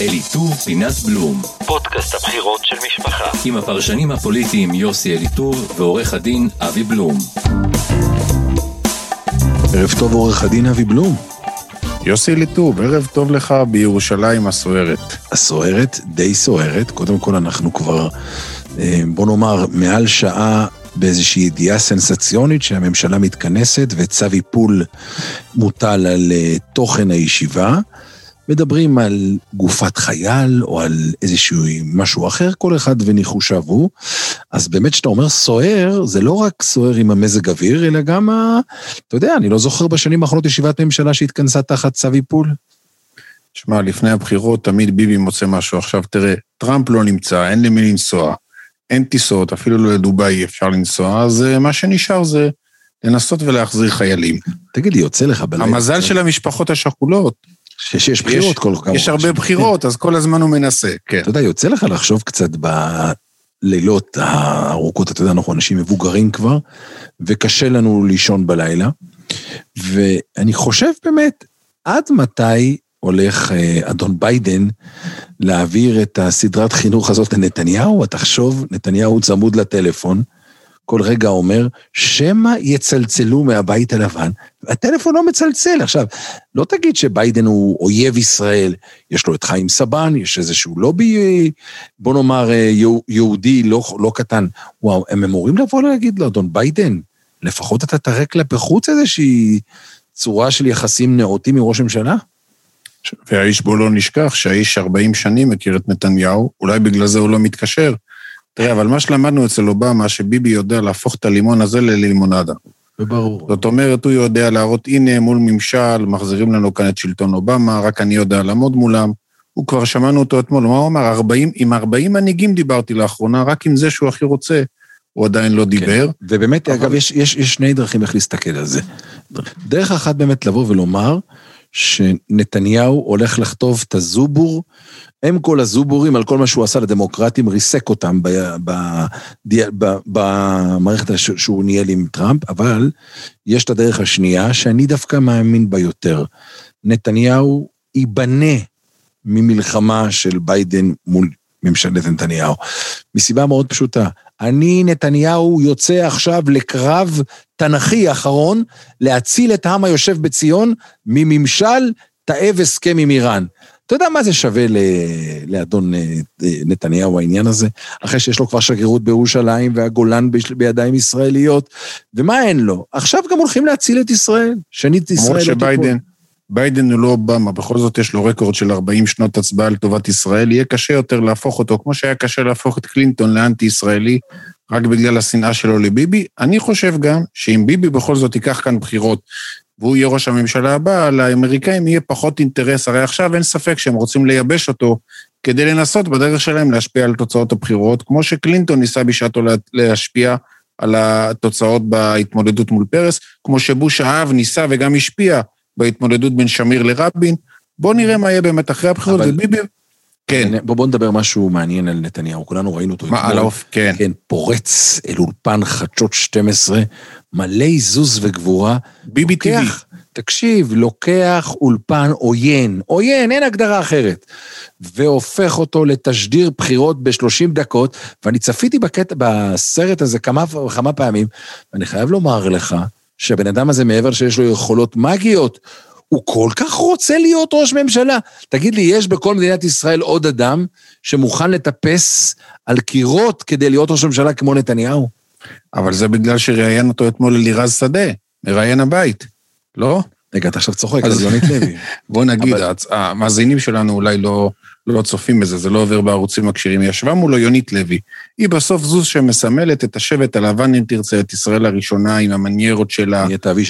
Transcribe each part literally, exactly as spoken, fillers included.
אליטוב פינת בלום, פודקאסט הבחירות של משפחה, עם הפרשנים הפוליטיים יוסי אליטוב ועורך הדין אבי בלום. ערב טוב עורך הדין אבי בלום. יוסי אליטוב, ערב טוב לך בירושלים הסוערת. הסוערת, די סוערת. קודם כל אנחנו כבר, בוא נאמר, מעל שעה באיזושהי ידיעה סנסציונית שהממשלה מתכנסת וצו איפול מוטל על תוכן הישיבה. מדברים על גופת חייל או על איזשהו משהו אחר, כל אחד וניחושיו הוא. אז באמת שאתה אומר סוער, זה לא רק סוער עם המזג אוויר, אלא גם, ה... אתה יודע, אני לא זוכר בשנים האחרונות ישיבת ממשלה שהתכנסה תחת צו איפול. שמע, לפני הבחירות תמיד ביבי מוצא משהו. עכשיו תראה, טראמפ לא נמצא, אין למי לנסוע, אין טיסות, אפילו לא לדוביי אפשר לנסוע, אז מה שנשאר זה לנסות ולהחזיר חיילים. תגיד לי, יוצא לך בלעי. המזל יוצא. של המשפחות השכולות, שיש בחירות יש, כל כמה. יש הרבה בחירות, אז כל הזמן הוא מנסה. כן. אתה יודע, יוצא לך לחשוב קצת בלילות הארוכות, אתה יודע, אנחנו אנשים מבוגרים כבר, וקשה לנו לישון בלילה, ואני חושב באמת, עד מתי הולך אדון ביידן להעביר את הסדרת חינוך הזאת לנתניהו? אתה חשוב, נתניהו צמוד לטלפון, כל רגע אומר, שמה יצלצלו מהבית הלבן, הטלפון לא מצלצל. עכשיו, לא תגיד שביידן הוא אויב ישראל, יש לו את חיים סבן, יש איזשהו לובי, בוא נאמר, יהודי לא, לא קטן. וואו, הם אמורים לבוא להגיד לו, אדון ביידן, לפחות אתה תרק כלפי חוץ איזושהי צורה של יחסים נאותים מראש הממשלה? והאיש בו לא נשכח, שהאיש ארבעים שנים מכיר את נתניהו, אולי בגלל זה הוא לא מתקשר. תראה, אבל מה שלמדנו אצל אובמה, שביבי יודע להפוך את הלימון הזה ללימונדה. וברור. זאת אומרת, הוא יודע להראות, הנה מול ממשל, מחזירים לנו כאן את שלטון אובמה, רק אני יודע לעמוד מולם. הוא כבר שמענו אותו אתמול, מה הוא אמר? עם ארבעים מנהיגים דיברתי לאחרונה, רק עם זה שהוא הכי רוצה, הוא עדיין לא דיבר. ובאמת, אגב, יש שני דרכים איך להסתכל על זה. דרך אחת באמת לבוא ולומר, שנתניהו הולך לכתוב את הזובור, הם כל הזובורים על כל מה שהוא עשה לדמוקרטים, ריסק אותם במערכת שהוא ניהל עם טראמפ, אבל יש את הדרך השנייה שאני דווקא מאמין בה יותר. נתניהו ייבנה ממלחמה של ביידן מול ממשלת נתניהו. מסיבה מאוד פשוטה, אני נתניהו יוצא עכשיו לקרב תנכי אחרון, להציל את העם היושב בציון, מממשל תאב הסכם עם איראן. אתה יודע מה זה שווה לאדון נתניהו העניין הזה? אחרי שיש לו כבר שגרירות בירושלים, והגולן בידיים ישראליות, ומה אין לו? עכשיו גם הולכים להציל את ישראל, שנית ישראל... שביידן, ביידן הוא לא אובמה, בכל זאת יש לו רקורד של ארבעים שנות הצבעה על טובת ישראל, יהיה קשה יותר להפוך אותו, כמו שהיה קשה להפוך את קלינטון לאנטי-ישראלי, רק בגלל השנאה שלו לביבי. אני חושב גם שאם ביבי בכל זאת ייקח כאן בחירות, והוא יהיה ראש הממשלה הבא, לאמריקאים יהיה פחות אינטרס, הרי עכשיו אין ספק שהם רוצים לייבש אותו, כדי לנסות בדרך שלהם להשפיע על תוצאות הבחירות, כמו שקלינטון ניסה בשעתו להשפיע על התוצאות בהתמודדות מול פרס, כמו שבוש האב ניסה וגם השפיע בהתמודדות בין שמיר לרבין. בוא נראה מה יהיה באמת אחרי הבחירות, אבל... וביבי... כן. בואו נדבר משהו מעניין על נתניהו, כולנו ראינו אותו. מעלוף, כן. כן, פורץ אל אולפן חדשות שתים עשרה, מלא זוז וגבורה. ביבי טבעי. תקשיב, לוקח אולפן עוין, עוין, אין הגדרה אחרת, והופך אותו לתשדיר בחירות ב-שלושים דקות, ואני צפיתי בקט... בסרט הזה כמה, כמה פעמים, ואני חייב לומר לך, שהבן אדם הזה מעבר שיש לו יכולות מגיות, הוא כל כך רוצה להיות ראש ממשלה. תגיד לי, יש בכל מדינת ישראל עוד אדם שמוכן לטפס על קירות כדי להיות ראש ממשלה כמו נתניהו? אבל זה בגלל שראיין אותו אתמול ללירז שדה, מראיין הבית, לא? רגע, אתה עכשיו צוחק, אז לא נתלוי. בוא נגיד, המאזינים שלנו אולי לא... לא צופים בזה, זה לא עובר בערוצים הקשירים, ישבה מולו יונית לוי, היא בסוף זוז שמסמלת את השבט הלבן, אם תרצה את ישראל הראשונה, עם המניירות שלה,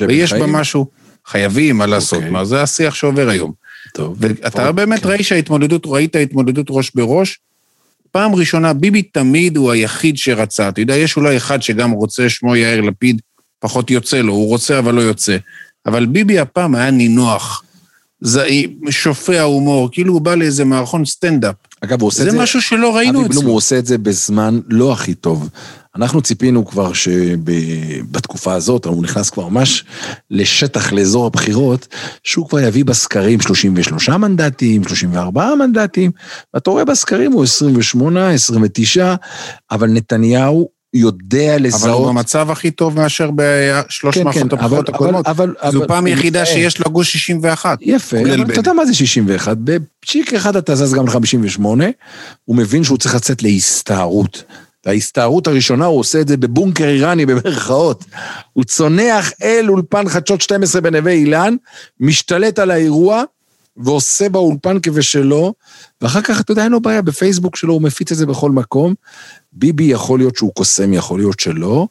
ויש בה משהו, חייבים מה לעשות, מה זה השיח שעובר היום, ואתה באמת ראית ההתמודדות ראש בראש, פעם ראשונה, ביבי תמיד הוא היחיד שרצה, אתה יודע, יש אולי אחד שגם רוצה, שמו יאיר לפיד, פחות יוצא לו, הוא רוצה אבל לא יוצא, אבל ביבי הפעם היה נינוח, שופע הומור, כאילו הוא בא לאיזה מערכון סטנדאפ. אגב, הוא עושה את זה, זה משהו שלא ראינו את זה. הוא עושה את זה בזמן לא הכי טוב. אנחנו ציפינו כבר שבתקופה הזאת, הוא נכנס כבר ממש לשטח, לאזור הבחירות, שהוא כבר יביא בסקרים שלושים ושלושה מנדטים, שלושים וארבעה מנדטים, ואתה רואה בסקרים הוא עשרים ושמונה, עשרים ותשע, אבל נתניהו יודע לזהות. אבל הוא במצב הכי טוב מאשר בשלוש כן, מערכות כן, הבחירות הקודמות. זו פעם יחידה שיש לו גוש שישים ואחת. יפה, אבל אתה יודע מה זה שישים ואחת? בפשיק אחד אתה זז גם ל-חמישים ושמונה, הוא מבין שהוא צריך לצאת להסתערות. ההסתערות הראשונה, הוא עושה את זה בבונקר איראני, במרכאות. הוא צונח אל אולפן חדשות שתים עשרה בנווה אילן, משתלט על האירוע, ועושה באולפן כבשלו, ואחר כך, אתה יודע, אין לו בעיה, בפייסבוק שלו, הוא מפיץ את זה בכל מקום. ביבי יכול להיות שהוא קוסם, יכול להיות שלא,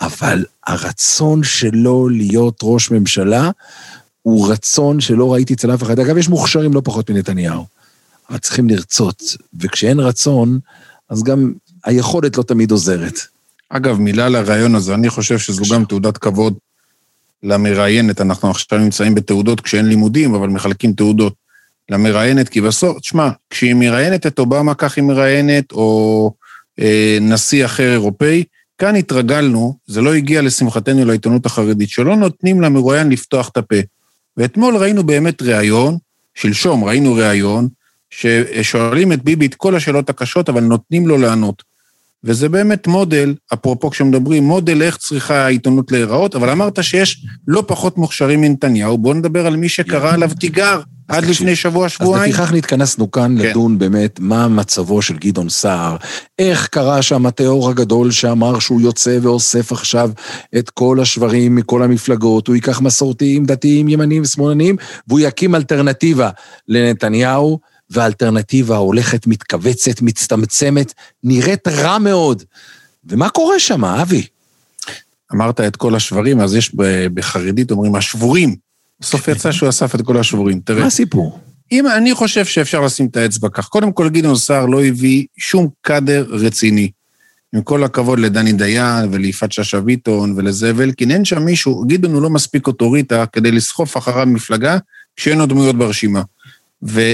אבל הרצון שלו להיות ראש ממשלה, הוא רצון שלא ראיתי אצל אף אחד. אגב, יש מוכשרים לא פחות מנתניהו, אבל צריכים לרצות, וכשאין רצון, אז גם היכולת לא תמיד עוזרת. אגב, מילה לרעיון הזה, אני חושב שזו גם תעודת כבוד למראיינת, אנחנו עכשיו נמצאים בתעודות כשאין לימודים, אבל מחלקים תעודות למראיינת, כי בסוף, תשמע, כשהיא מראיינת את אובמה, כך היא מראיינת, או אה, נשיא אחר אירופאי, כאן התרגלנו, זה לא הגיע לשמחתנו לעיתונות החרדית, שלא נותנים למראיין לפתוח את הפה. ואתמול ראינו באמת רעיון, שלשום ראינו רעיון, ששואלים את ביבי את כל השאלות הקשות, אבל נותנים לו לענות. וזה באמת מודל, אפרופו כשמדברים, מודל איך צריכה העיתונות להיראות, אבל אמרת שיש לא פחות מוכשרים מנתניהו, בואו נדבר על מי שקרא עליו תיגר, עד לפני שבוע, שבועיים. אז לפיכך נתכנסנו כאן לדון באמת מה מצבו של גדעון סער, איך קרה שם התיאור הגדול שאמר שהוא יוצא ואוסף עכשיו את כל השברים מכל המפלגות, הוא ייקח מסורתיים, דתיים, ימנים, שמאלנים, והוא יקים אלטרנטיבה לנתניהו, והאלטרנטיבה הולכת, מתכווצת, מצטמצמת, נראית רע מאוד. ומה קורה שם, אבי? אמרת את כל השברים, אז יש בחרדית, אומרים, השבורים. בסוף יצא שהוא אסף את כל השבורים. מה הסיפור? אם אני חושב שאפשר לשים את האצבע כך, קודם כל גדעון סער לא הביא שום קדר רציני. עם כל הכבוד לדני דיין וליפעת שאשא ביטון ולזאב אלקין, אין שם מישהו, גדעון הוא לא מספיק אוטוריטה כדי לסחוף אחריו מפלגה כשאין עוד דמויות ברשימה. ו...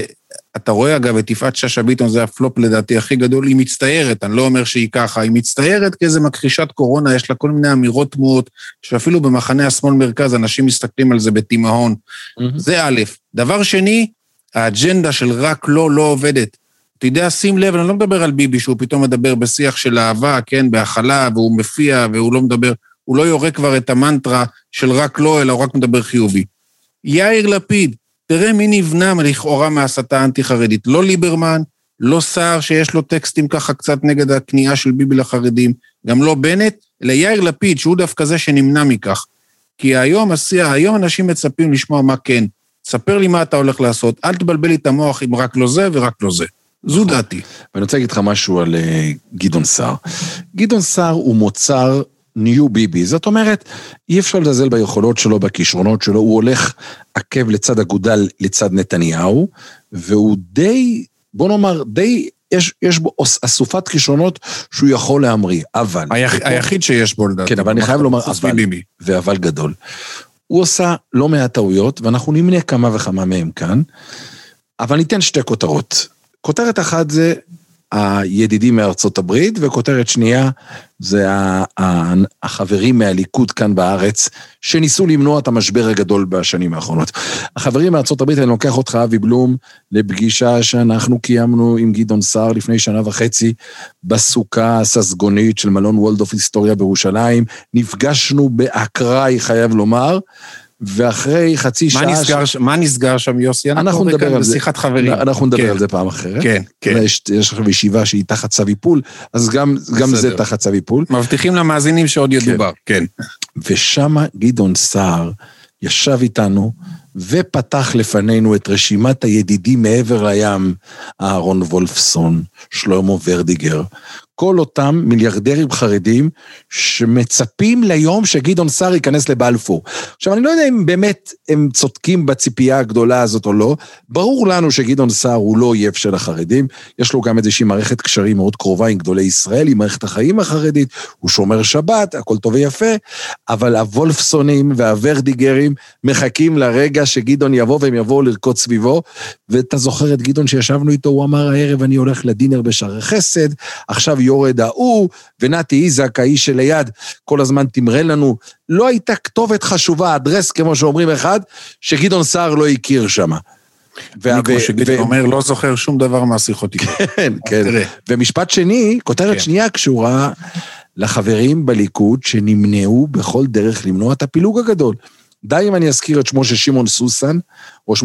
אתה רואה, אגב, את יפעת שאשא ביטון, זה הפלופ לדעתי הכי גדול, היא מצטערת, אני לא אומר שהיא ככה, היא מצטערת כאיזה מכחישת קורונה, יש לה כל מיני אמירות תמועות, שאפילו במחנה השמאל-מרכז, אנשים מסתכלים על זה בתימהון. Mm-hmm. זה א', דבר שני, האג'נדה של רק לא, לא עובדת. אתה יודע, שים לב, אני לא מדבר על ביבי, שהוא פתאום מדבר בשיח של אהבה, כן, בהכלה, והוא מפיע, והוא לא מדבר, הוא לא יורא כבר את המנטרה של רק לא, אלא הוא רק מדבר חיובי. יאיר לפיד, תראה מי נבנה לכאורה מהסתה האנטי-חרדית, לא ליברמן, לא סער שיש לו טקסטים ככה קצת נגד הכניעה של ביבי לחרדים, גם לא בנט, אלא יאיר לפיד, שהוא דווקא זה שנמנע מכך. כי היום, היום אנשים מצפים לשמוע מה כן, ספר לי מה אתה הולך לעשות, אל תבלבל לי את המוח אם רק לא זה ורק לא זה. זו דעתי. ואני רוצה להגיד לך משהו על גדעון סער. גדעון סער הוא מוצר ניו ביבי, זאת אומרת, אי אפשר לזלזל ביכולות שלו, בכישרונות שלו, הוא הולך עקב לצד אגודל, לצד נתניהו, והוא די, בוא נאמר, די, יש, יש בו אסופת כישרונות שהוא יכול להמריא, אבל... היח, היחיד שיש בו לדעת. כן, אבל אני חייב לומר, אבל, ואבל גדול. הוא עושה לא מעט טעויות, ואנחנו נמנה כמה וכמה מהם כאן, אבל ניתן שתי כותרות. כותרת אחת זה... הידידים מארצות הברית, וכותרת שנייה, זה החברים מהליכוד כאן בארץ, שניסו למנוע את המשבר הגדול בשנים האחרונות. החברים מארצות הברית, אני לוקח אותך, אבי בלום, לפגישה שאנחנו קיימנו עם גדעון סער לפני שנה וחצי, בסוכה הססגונית של מלון וולדוף היסטוריה בירושלים, נפגשנו באקראי, חייב לומר, ואחרי חצי שעה... מה נסגר שם, יוסי? אנחנו נדבר על זה. בשיחת חברים. אנחנו נדבר על זה פעם אחרת. כן, כן. יש עכשיו ישיבה שהיא תחת צו איפול, אז גם זה תחת צו איפול. מבטיחים למאזינים שעוד ידובר. כן. ושם גדעון סער ישב איתנו, ופתח לפנינו את רשימת הידידים מעבר לים, אהרון וולפסון, שלומו ורדיגר, כל אותם מיליארדרים חרדים שמצפים ליום שגדעון שר ייכנס לבלפור. עכשיו אני לא יודע אם באמת הם צודקים בציפייה הגדולה הזאת או לא, ברור לנו שגדעון שר הוא לא אויב של החרדים, יש לו גם איזושהי מערכת קשרים מאוד קרובה עם גדולי ישראל, עם מערכת החיים החרדית, הוא שומר שבת, הכל טוב ויפה, אבל הוולפסונים והוורדיגרים מחכים לרגע שגדעון יבוא והם יבואו לרקוד סביבו, ואתה זוכר את גדעון שישבנו איתו, הוא אמר הערב אני הולך לדינר בשערי חסד, עכשיו יורד ההוא, ונתי איזק, האיש שליד, כל הזמן תמראה לנו, לא הייתה כתובת חשובה, אדרס, כמו שאומרים אחד, שגדעון סער לא הכיר שם. אני כמו שגדעון אומר, לא זוכר שום דבר מהשיחות. כן, כן. ומשפט שני, כותרת שנייה קשורה לחברים בליכוד, שנמנעו בכל דרך למנוע את הפילוג הגדול. די אם אני אזכיר את שמו של שמעון סוסן, ראש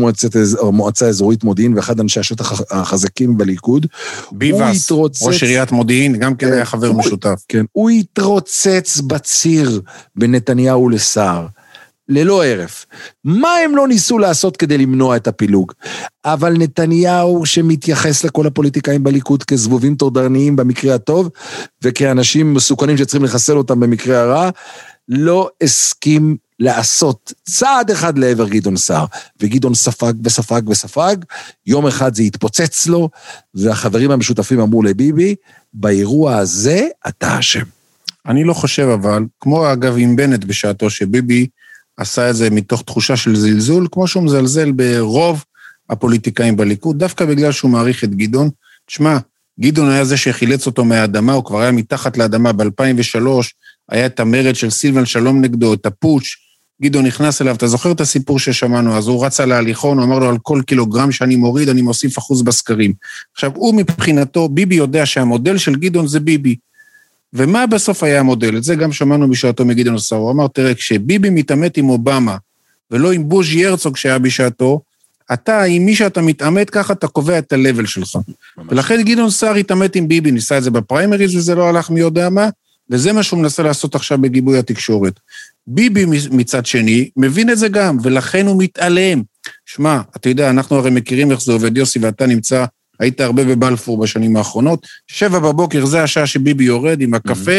מועצה אזורית מודיעין, ואחד אנשי השטח החזקים בליכוד. ביבס, ראש עיריית מודיעין, גם כן היה חבר משותף. כן, הוא התרוצץ בציר בין נתניהו לסער, ללא ערף. מה הם לא ניסו לעשות כדי למנוע את הפילוג? אבל נתניהו שמתייחס לכל הפוליטיקאים בליכוד כזבובים טורדניים במקרה הטוב, וכאנשים מסוכנים שצריכים לחסל אותם במקרה הרע, לא הסכים לעשות צעד אחד לעבר גדעון סער, וגדעון ספג וספג וספג, יום אחד זה התפוצץ לו, והחברים המשותפים אמרו לביבי, באירוע הזה אתה אשם. אני לא חושב אבל, כמו אגב עם בנט בשעתו, שביבי עשה את זה מתוך תחושה של זלזול, כמו שהוא מזלזל ברוב הפוליטיקאים בליכוד, דווקא בגלל שהוא מעריך את גדעון, תשמע, גדעון היה זה שחילץ אותו מהאדמה, הוא כבר היה מתחת לאדמה ב-אלפיים ושלוש, היה את המרד של סילבן שלום נגדו, את הפוץ', גדעון נכנס אליו, אתה זוכר את הסיפור ששמענו, אז הוא רץ על ההליכון, הוא אמר לו, על כל קילוגרם שאני מוריד, אני מוסיף אחוז בסקרים. עכשיו, הוא מבחינתו, ביבי יודע שהמודל של גדעון זה ביבי, ומה בסוף היה המודל? את זה גם שמענו בשעתו מגדעון סער, הוא אמר, תראה, כשביבי מתעמת עם אובמה, ולא עם בוז'י הרצוג שהיה בשעתו, אתה, עם מי שאתה מתעמת ככה, אתה קובע את הלבל שלך. ולכן גדעון סער התעמת עם ביבי, ניסה את זה בפריימריז, וזה לא הלך מי יודע מה, וזה מה שהוא מנסה לעשות עכשיו בגיבוי התקשורת. ביבי מצד שני, מבין את זה גם, ולכן הוא מתעלם. שמע, אתה יודע, אנחנו הרי מכירים איך זה עובד, יוסי, ואתה נמצא, היית הרבה בבלפור בשנים האחרונות, שבע בבוקר, זה השעה שביבי יורד עם הקפה,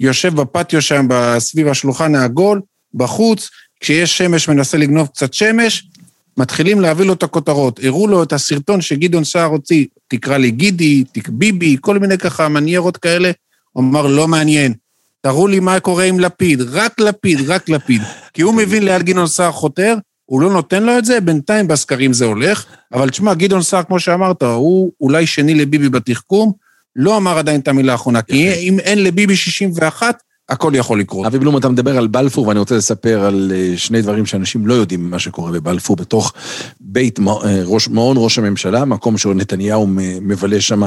יושב בפטיו שם, סביב השולחן העגול, בחוץ, כשיש שמש, מנסה לגנוב קצת שמש, מתחילים להביא לו את הכותרות, הראו לו את הסרטון שגדעון סער הוציא, תקרא לי גידי, תקביבי, כל מיני ככה מניירות כאלה, אומר, לא מעניין, תראו לי מה קורה עם לפיד, רק לפיד, רק לפיד, כי הוא מבין לאן גדעון סער חותר, הוא לא נותן לו את זה, בינתיים בסקרים זה הולך, אבל תשמע, גדעון סער, כמו שאמרת, הוא אולי שני לביבי בתחכום, לא אמר עדיין את המילה האחרונה, כי אם אין לביבי שישים ואחת, הכל יכול לקרות. אבי בלום, אתה מדבר על בלפור, ואני רוצה לספר על שני דברים שאנשים לא יודעים מה שקורה בבלפור, בתוך בית מעון ראש הממשלה, מקום שנתניהו מבלה שם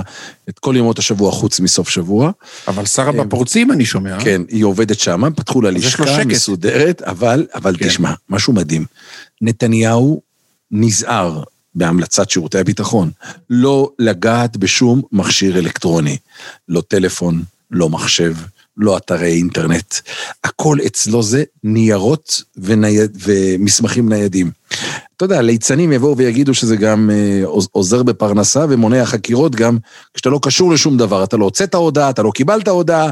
את כל ימות השבוע, חוץ מסוף שבוע. אבל שרה בפורצים, אני שומע. כן, היא עובדת שם, פתחו לה לשכה מסודרת, אבל, אבל תשמע, משהו מדהים. נתניהו נזהר, בהמלצת שירותי הביטחון, לא לגעת בשום מכשיר אלקטרוני, לא טלפון, לא מחשב, לא אתרי אינטרנט, הכל אצלו זה ניירות ונייד, ומסמכים ניידים. אתה יודע, ליצנים יבואו ויגידו שזה גם עוזר בפרנסה ומונע חקירות גם, כשאתה לא קשור לשום דבר, אתה לא הוצאת הודעה, אתה לא קיבלת הודעה,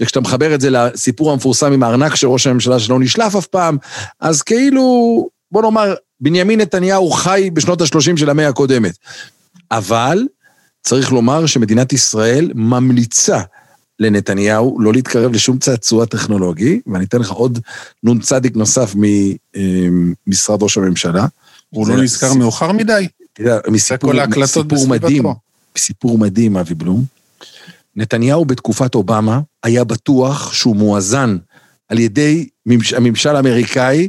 וכשאתה מחבר את זה לסיפור המפורסם עם הארנק שראש הממשלה שלא נשלף אף פעם, אז כאילו, בוא נאמר, בנימין נתניהו חי בשנות ה-שלושים של המאה הקודמת, אבל צריך לומר שמדינת ישראל ממליצה, לנתניהו, לא להתקרב לשום צעצוע טכנולוגי, ואני אתן לך עוד נון צדיק נוסף ממשרד ראש הממשלה. הוא לא נזכר מאוחר מדי. תראה, מסיפור מדהים, מסיפור מדהים, אבי בלום. נתניהו בתקופת אובמה היה בטוח שהוא מואזן על ידי הממשל האמריקאי,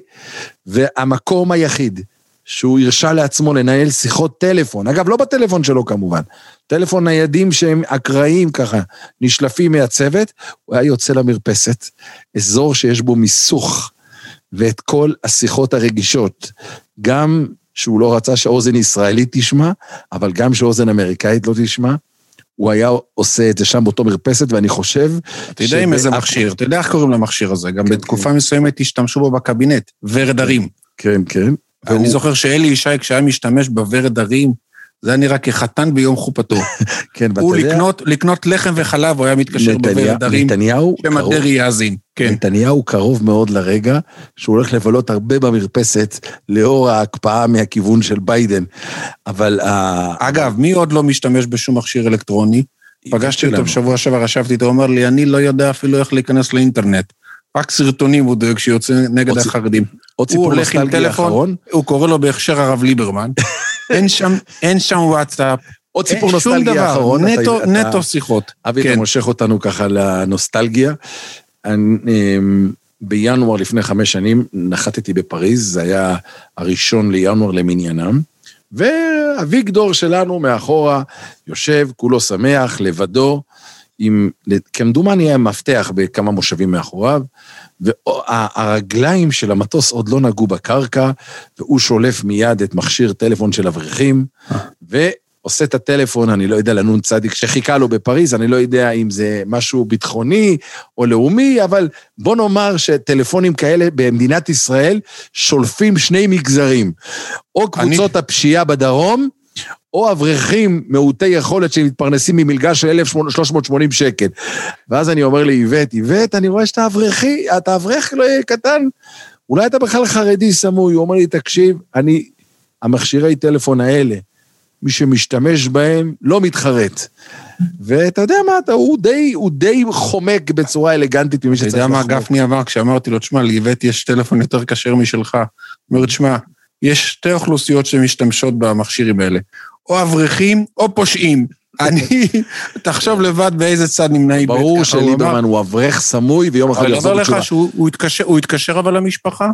והמקום היחיד שהוא הרשה לעצמו לנהל שיחות טלפון, אגב, לא בטלפון שלו כמובן, טלפון ניידים שהם אקראיים ככה, נשלפים מהצוות, הוא היה יוצא למרפסת, אזור שיש בו מיסוך, ואת כל השיחות הרגישות, גם שהוא לא רצה שאוזן ישראלית תשמע, אבל גם שאוזן אמריקאית לא תשמע, הוא היה עושה את זה שם באותו מרפסת, ואני חושב... אתה יודע עם איזה מכשיר, אתה יודע איך קוראים למכשיר הזה, גם בתקופה מסוימת השתמשו בו בקבינט, ורדרים. כן, כן. אני זוכר שאלי ישי, כשהיה משתמש בוורדרים, זה היה נראה כחתן ביום חופתו. כן, הוא לקנות, לקנות לחם וחלב, הוא היה מתקשר בוורדרים, שמדר יאזין. כן. נתניהו קרוב מאוד לרגע, שהוא הולך לבלות הרבה במרפסת, לאור ההקפאה מהכיוון של ביידן. אבל... אגב, מי עוד לא משתמש בשום מכשיר אלקטרוני? פגשתי אותו בשבוע שעבר, ישבתי איתו, הוא אומר לי, אני לא יודע אפילו איך להיכנס לאינטרנט. רק סרטונים הוא דואג שיוצא נגד החרדים. הוא הולך עם טלפון, הוא קורא לו בהכשר הרב ליברמן, אין שם, אין שם וואטסאפ, עוד סיפור נוסטלגיה אחרון, נטו, נטו שיחות. אבי, אתה מושך אותנו ככה לנוסטלגיה, בינואר לפני חמש שנים נחתתי בפריז, זה היה הראשון לינואר למניינם, ואביגדור שלנו מאחורה יושב, כולו שמח, לבדו, עם, כמדומני היה מפתח בכמה מושבים מאחוריו, והרגליים של המטוס עוד לא נגעו בקרקע, והוא שולף מיד את מכשיר טלפון של אברכים, ועושה את הטלפון, אני לא יודע לנון צדיק, שחיכה לו בפריז, אני לא יודע אם זה משהו ביטחוני או לאומי, אבל בוא נאמר שטלפונים כאלה במדינת ישראל, שולפים שני מגזרים, או קבוצות אני... הפשיעה בדרום, או אברכים מעוטי יכולת שמתפרנסים ממלגה של אלף שלוש מאות ושמונים שקל. ואז אני אומר לי, איווט, איווט, אני רואה שאתה אברכי, אתה אברך לא יהיה קטן, אולי אתה בכלל חרדי סמוי, הוא אומר לי, תקשיב, אני, המכשירי טלפון האלה, מי שמשתמש בהם, לא מתחרט. ואתה יודע מה, אתה, הוא, די, הוא די חומק בצורה אלגנטית ממי שצריך לחמוק. אתה יודע מה, גפני עבר, כשאמרתי לו, תשמע, לאיווט יש טלפון יותר כשר משלך, אומר, תשמע, יש שתי אוכלוסיות שמשתמשות במכשירים האלה, או אברכים או פושעים, אני, תחשוב לבד באיזה צד נמנעי. ברור שליברמן הוא אברך סמוי, ויום אחד יחזור בתשובה. אבל לך שהוא התקשר אבל למשפחה,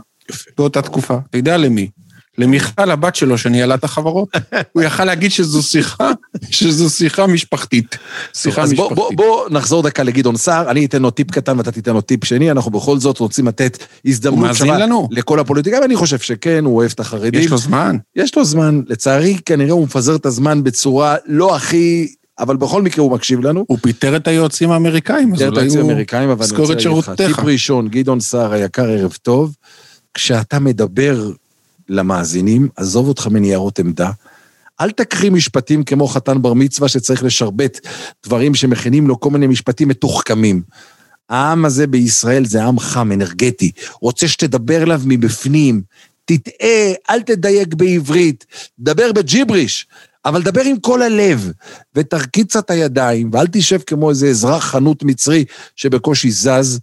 באותה תקופה, אתה יודע למי? למיכל הבת שלו שניהלה את החברות, הוא יכל להגיד שזו שיחה, שזו שיחה משפחתית. אז בוא נחזור דקה לגדעון סער, אני אתן לו טיפ קטן ואתה תיתן לו טיפ שני, אנחנו בכל זאת רוצים לתת הזדמנות שווה לכל הפוליטיקה, ואני חושב שכן, הוא אוהב את החרדים. יש לו זמן. יש לו זמן, לצערי כנראה הוא מפזר את הזמן בצורה לא הכי... אבל בכל מקרה הוא מקשיב לנו. הוא פיטר את היועצים האמריקאים. פיטר את היועצים האמריקאים, אבל אני רוצה להגיד לך, טיפ ראשון, גדעון סער היקר, ערב טוב, כשאתה מדבר למאזינים, עזוב אותך מניירות עמדה, אל תקחי משפטים כמו חתן בר מצווה שצריך לשרבט דברים שמכינים לו כל מיני משפטים מתוחכמים. העם הזה בישראל זה עם חם, אנרגטי, רוצה שתדבר אליו מבפנים, תטעה, אל תדייק בעברית, דבר בג'יבריש, אבל דבר עם כל הלב, ותרקיץ את הידיים, ואל תשב כמו איזה אזרח חנות מצרי שבקושי זז,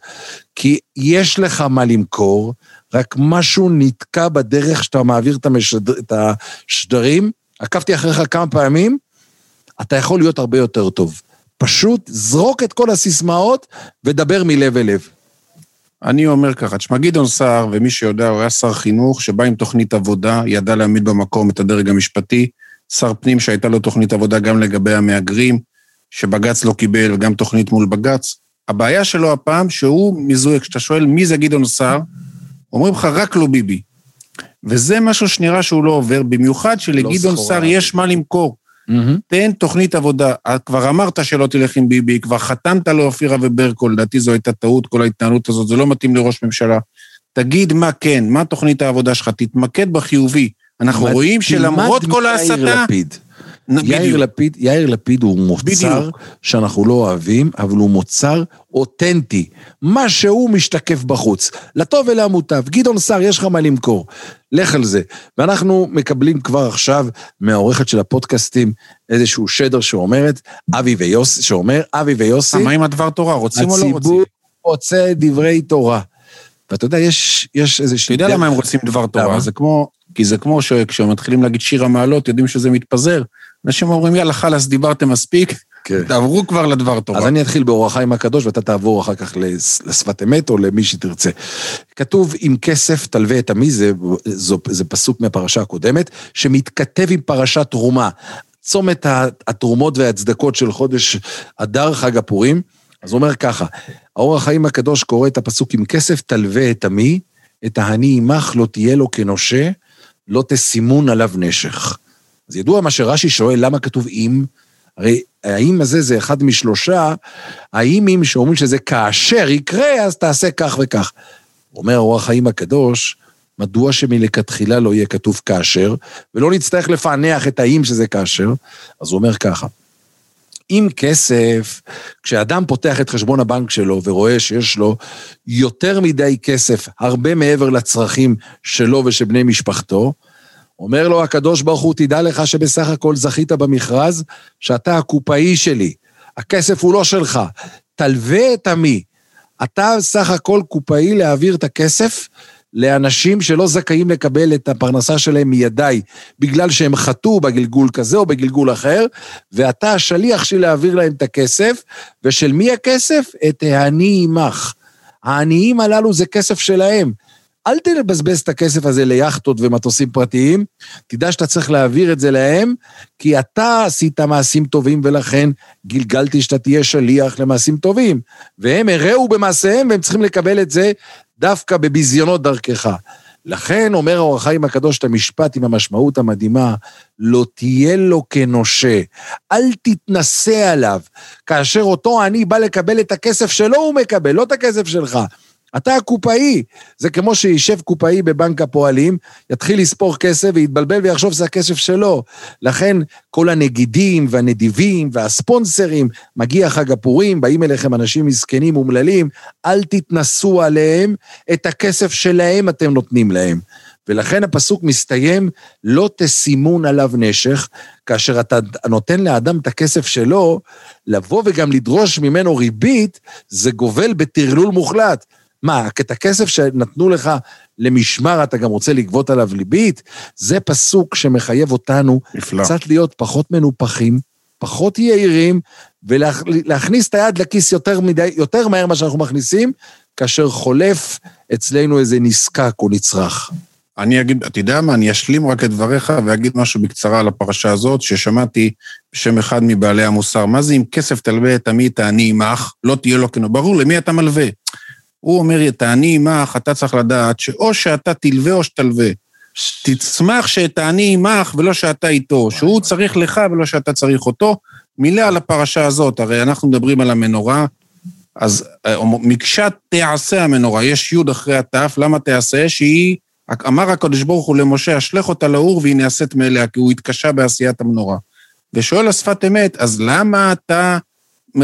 כי יש לך מה למכור, רק משהו נתקע בדרך שאתה מעביר את, המשדר, את השדרים, עקבתי אחריך כמה פעמים, אתה יכול להיות הרבה יותר טוב. פשוט זרוק את כל הסיסמאות, ודבר מלב ולב. אני אומר ככה, תשמע, גדעון סער, ומי שיודע, הוא היה שר חינוך, שבא עם תוכנית עבודה, ידע להעמיד במקום את הדרג המשפטי, שר פנים שהייתה לו תוכנית עבודה גם לגבי המאגרים, שבגץ לא קיבל, וגם תוכנית מול בגץ. הבעיה שלו הפעם, שהוא מזויק, כשאתה שואל מי זה גדעון סער, אומרים לך, רק לא ביבי. וזה משהו שנראה שהוא לא עובר, במיוחד שלגדעון סער יש מה למכור. תן תוכנית עבודה, כבר אמרת שלא תלך עם ביבי, כבר חתמת לאופירה וברקול, לדעתי זו הייתה טעות, כל ההתנהלות הזאת, זה לא מתאים לראש ממשלה. תגיד מה כן, מה תוכנית העבודה שלך, תתמקד בחיובי. אנחנו רואים שלמרות כל ההסתה... יאיר לפיד, יאיר לפיד הוא מוצר שאנחנו לא אוהבים, אבל הוא מוצר אותנטי, מה שהוא משתקף בחוץ, לטוב ולמוטב. גדעון סער, יש לך מה למכור, לך על זה. ואנחנו מקבלים כבר עכשיו מהעורכת של הפודקאסטים איזשהו שדר שאומרת, אבי ויוסי, שאומר, אבי ויוסי, מה עם הדבר תורה, רוצים או לא רוצים? הציבור רוצה דברי תורה. ואתה יודע, יש, יש איזשהו... אתה יודע למה הם רוצים דבר תורה? זה כמו, כי זה כמו שכשמתחילים להגיד שיר המעלות, יודעים שזה מתפזר. אנשים אומרים, יאללה חלס, דיברתם מספיק, תעברו כבר לדבר תורה. אז אני אתחיל באורח חיים הקדוש, ואתה תעבור אחר כך לשפת אמת, או למי שתרצה. כתוב, עם כסף תלווה את עמי, זה, זה, זה פסוק מהפרשה הקודמת, שמתכתב עם פרשת תרומה, צומת התרומות והצדקות של חודש אדר חג הפורים, אז הוא אומר ככה, האורח חיים הקדוש קורא את הפסוק, עם כסף תלווה את עמי, את ההני עמך לא תהיה לו כנושה, לא תסימון עליו נשך. אז ידוע מה שרש"י שואל, למה כתוב אם? הרי האם הזה זה אחד משלושה, האימים שאומרים שזה כאשר יקרה, אז תעשה כך וכך. אומר אורח חיים הקדוש, מדוע שמלכתחילה לא יהיה כתוב כאשר, ולא נצטרך לפענח את האם שזה כאשר? אז הוא אומר ככה, עם כסף, כשאדם פותח את חשבון הבנק שלו ורואה שיש לו יותר מדי כסף, הרבה מעבר לצרכים שלו ושבני משפחתו, אומר לו הקדוש ברוך הוא, תדע לך שבסך הכל זכית במכרז, שאתה הקופאי שלי, הכסף הוא לא שלך, תלווה את עמי, אתה סך הכל קופאי להעביר את הכסף לאנשים שלא זכאים לקבל את הפרנסה שלהם מידיי, בגלל שהם חטאו בגלגול כזה או בגלגול אחר, ואתה השליח שלי להעביר להם את הכסף, ושל מי הכסף? את העני עמך. העניים הללו זה כסף שלהם, אל תבזבז את הכסף הזה ליחטות ומטוסים פרטיים, תדע שאתה צריך להעביר את זה להם, כי אתה עשית מעשים טובים ולכן גלגלתי שאתה תהיה שליח למעשים טובים, והם הראו במעשיהם והם צריכים לקבל את זה דווקא בביזיונות דרכך. לכן אומר האורח חיים הקדוש את המשפט עם המשמעות המדהימה, לא תהיה לו כנושה, אל תתנסה עליו, כאשר אותו אני בא לקבל את הכסף שלו הוא מקבל, לא את הכסף שלך, אתה הקופאי, זה כמו שישב קופאי בבנק הפועלים, יתחיל לספור כסף ויתבלבל ויחשוב שזה הכסף שלו, לכן כל הנגידים והנדיבים והספונסרים, מגיע חג הפורים, באים אליכם אנשים מסכנים ומללים, אל תתנסו עליהם, את הכסף שלהם אתם נותנים להם, ולכן הפסוק מסתיים, לא תסימון עליו נשך, כאשר אתה נותן לאדם את הכסף שלו, לבוא וגם לדרוש ממנו ריבית, זה גובל בטרלול מוחלט, מה, את הכסף שנתנו לך למשמר, אתה גם רוצה לגבות עליו ליבית, זה פסוק שמחייב אותנו, נפלא. קצת להיות פחות מנופחים, פחות יעירים, ולהכניס את היד לכיס יותר, מדי, יותר מהר מה שאנחנו מכניסים, כאשר חולף אצלנו איזה נזקק או נצרח. אני אגיד, אתה יודע מה, אני אשלים רק את דבריך, ואגיד משהו בקצרה על הפרשה הזאת, ששמעתי בשם אחד מבעלי המוסר, מה זה אם כסף תלווה את עמי, תעני עמך, לא תהיה לו כנו, ברור למי אתה מלווה? הוא אומר, תעני עמך, אתה צריך לדעת שאו שאתה תלווה או שתלווה, תצמח שתעני עמך ולא שאתה איתו, שהוא צריך לך ולא שאתה צריך אותו, מילה על הפרשה הזאת, הרי אנחנו מדברים על המנורה, אז מקשה תעשה המנורה, יש יוד אחרי התף, למה תעשה? שהיא, אמר הקדוש ברוך הוא למשה, אשלח אותה לאור והיא נעשית מאליה, כי הוא התקשה בעשיית המנורה, ושואל השפת אמת, אז למה אתה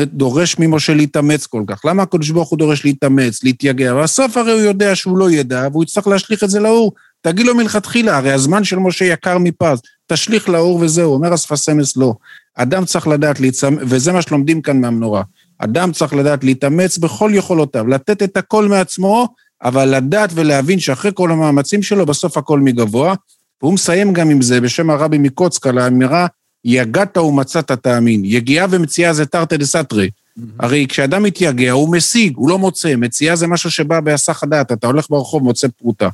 דורש ממשה להתאמץ כל כך, למה הקדוש ברוך הוא דורש להתאמץ, להתייגע, והסוף הרי הוא יודע שהוא לא ידע, והוא יצטרך להשליך את זה לאור, תגיד לו מלכתחילה, הרי הזמן של משה יקר מפז, תשליך לאור וזהו, אומר אספסמס לא, אדם צריך לדעת להתאמץ, וזה מה שלומדים כאן מהמנורה, אדם צריך לדעת להתאמץ בכל יכולותיו, לתת את הכל מעצמו, אבל לדעת ולהבין שאחרי כל המאמצים שלו, בסוף הכל מגבוה, והוא מסיים גם עם זה, בשם הרבי מקוצק, על האמירה, יגעת ומצאת תאמין, יגיעה ומציאה זה תרתי דסתרי, mm-hmm. הרי כשאדם מתייגע הוא משיג, הוא לא מוצא, מציאה זה משהו שבא בהסח הדעת, אתה הולך ברחוב מוצא פרוטה,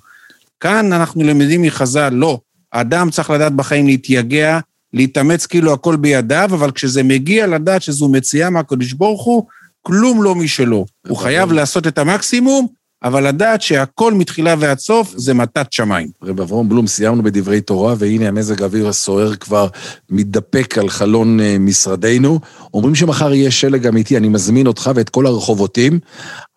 כאן אנחנו למדים מחז"ל, לא, האדם צריך לדעת בחיים להתייגע, להתאמץ כאילו הכל בידיו, אבל כשזה מגיע לדעת שזו מציאה מהקדוש ברוך הוא, כלום לא משלו, הוא חייב לעשות את המקסימום, אבל לדעת שהכל מתחילה ועד סוף, זה מתת שמיים. רב אברהם בלום, סיימנו בדברי תורה, והנה המזג האוויר הסוער כבר מתדפק על חלון משרדנו, אומרים שמחר יהיה שלג אמיתי, אני מזמין אותך ואת כל הרחובותים,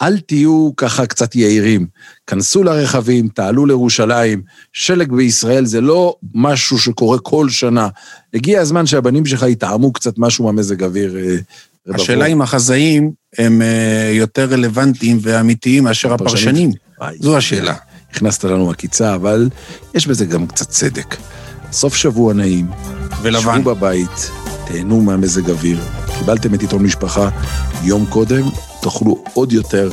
אל תהיו ככה קצת יעירים, כנסו לרכבים, תעלו לירושלים, שלג בישראל זה לא משהו שקורה כל שנה, הגיע הזמן שהבנים שלך יתעמו קצת משהו מהמזג אוויר, השאלה אם החזאים הם יותר רלוונטיים ואמיתיים מאשר הפרשנים, זו השאלה. הכנסת לנו הקיצה, אבל יש בזה גם קצת צדק. סוף שבוע נעים, שבו בבית, תהנו מהמזג אוויר, קיבלתם את עיתון משפחה יום קודם, תוכלו עוד יותר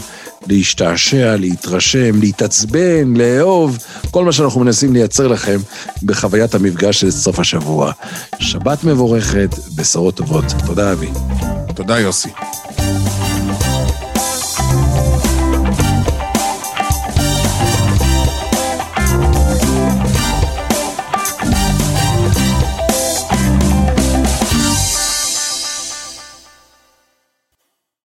להשתעשע, להתרשם, להתעצבן, לאהוב, כל מה שאנחנו מנסים לייצר לכם בחוויית המפגש של סוף השבוע. שבת מבורכת, בשורות טובות. תודה אבי. תודה יוסי.